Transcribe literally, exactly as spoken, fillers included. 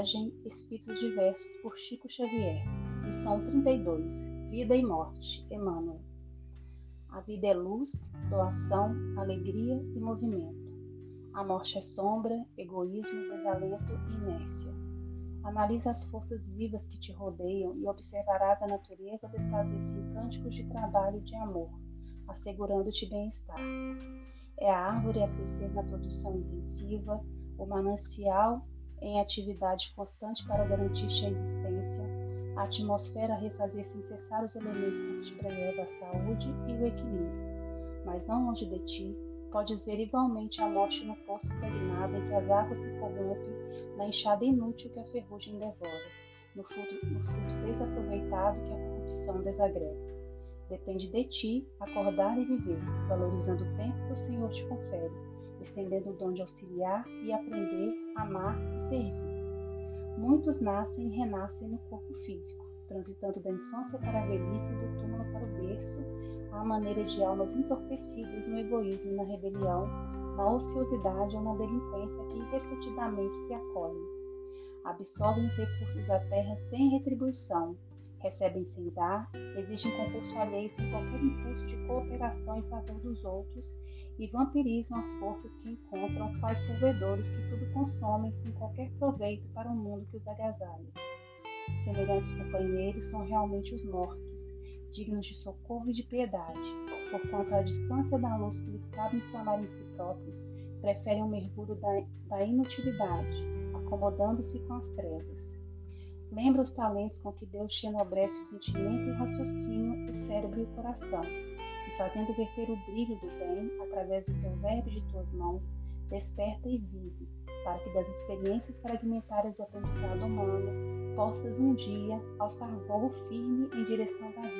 mensagem Espíritos Diversos por Chico Xavier, lição trinta e dois, Vida e Morte, Emmanuel. A vida é luz, doação, alegria e movimento. A morte é sombra, egoísmo, desalento e inércia. Analisa as forças vivas que te rodeiam e observarás a natureza desfazer-se em cânticos de trabalho e de amor, assegurando-te bem-estar. É a árvore a crescer na produção intensiva, o manancial em atividade constante para garantir-te a existência, a atmosfera a refazer sem cessar os elementos que te preservam a saúde e o equilíbrio. Mas não longe de ti, podes ver igualmente a morte no poço estagnado em que as águas se corrompem, na enxada inútil que a ferrugem devora, no fruto, no fruto desaproveitado que a corrupção desagrega. Depende de ti acordar e viver, valorizando o tempo que o Senhor te confere, estendendo o dom de auxiliar e aprender, amar e servir. Muitos nascem e renascem no corpo físico, transitando da infância para a velhice e do túmulo para o berço, à maneira de almas entorpecidas no egoísmo, na rebelião, na ociosidade ou na delinquência que irrefletidamente se acolhem. Absorvem os recursos da terra sem retribuição, recebem sem dar, exigem concurso alheio sem qualquer impulso de cooperação em favor dos outros e vampirizam as forças que encontram, quais sorvedores que tudo consomem sem qualquer proveito para o mundo que os agasalha. Semelhantes companheiros são realmente os mortos, dignos de socorro e de piedade, porquanto a distância da luz que lhes cabe inflamar em si próprios, preferem o mergulho da, da inutilidade, acomodando-se com as trevas. Lembra os talentos com que Deus te enobrece o sentimento e o raciocínio, o cérebro e o coração, e fazendo verter o brilho do bem através do teu verbo e de tuas mãos, desperta e vive, para que das experiências fragmentárias do aprendizado humano, possas um dia alçar voo firme em direção da vida.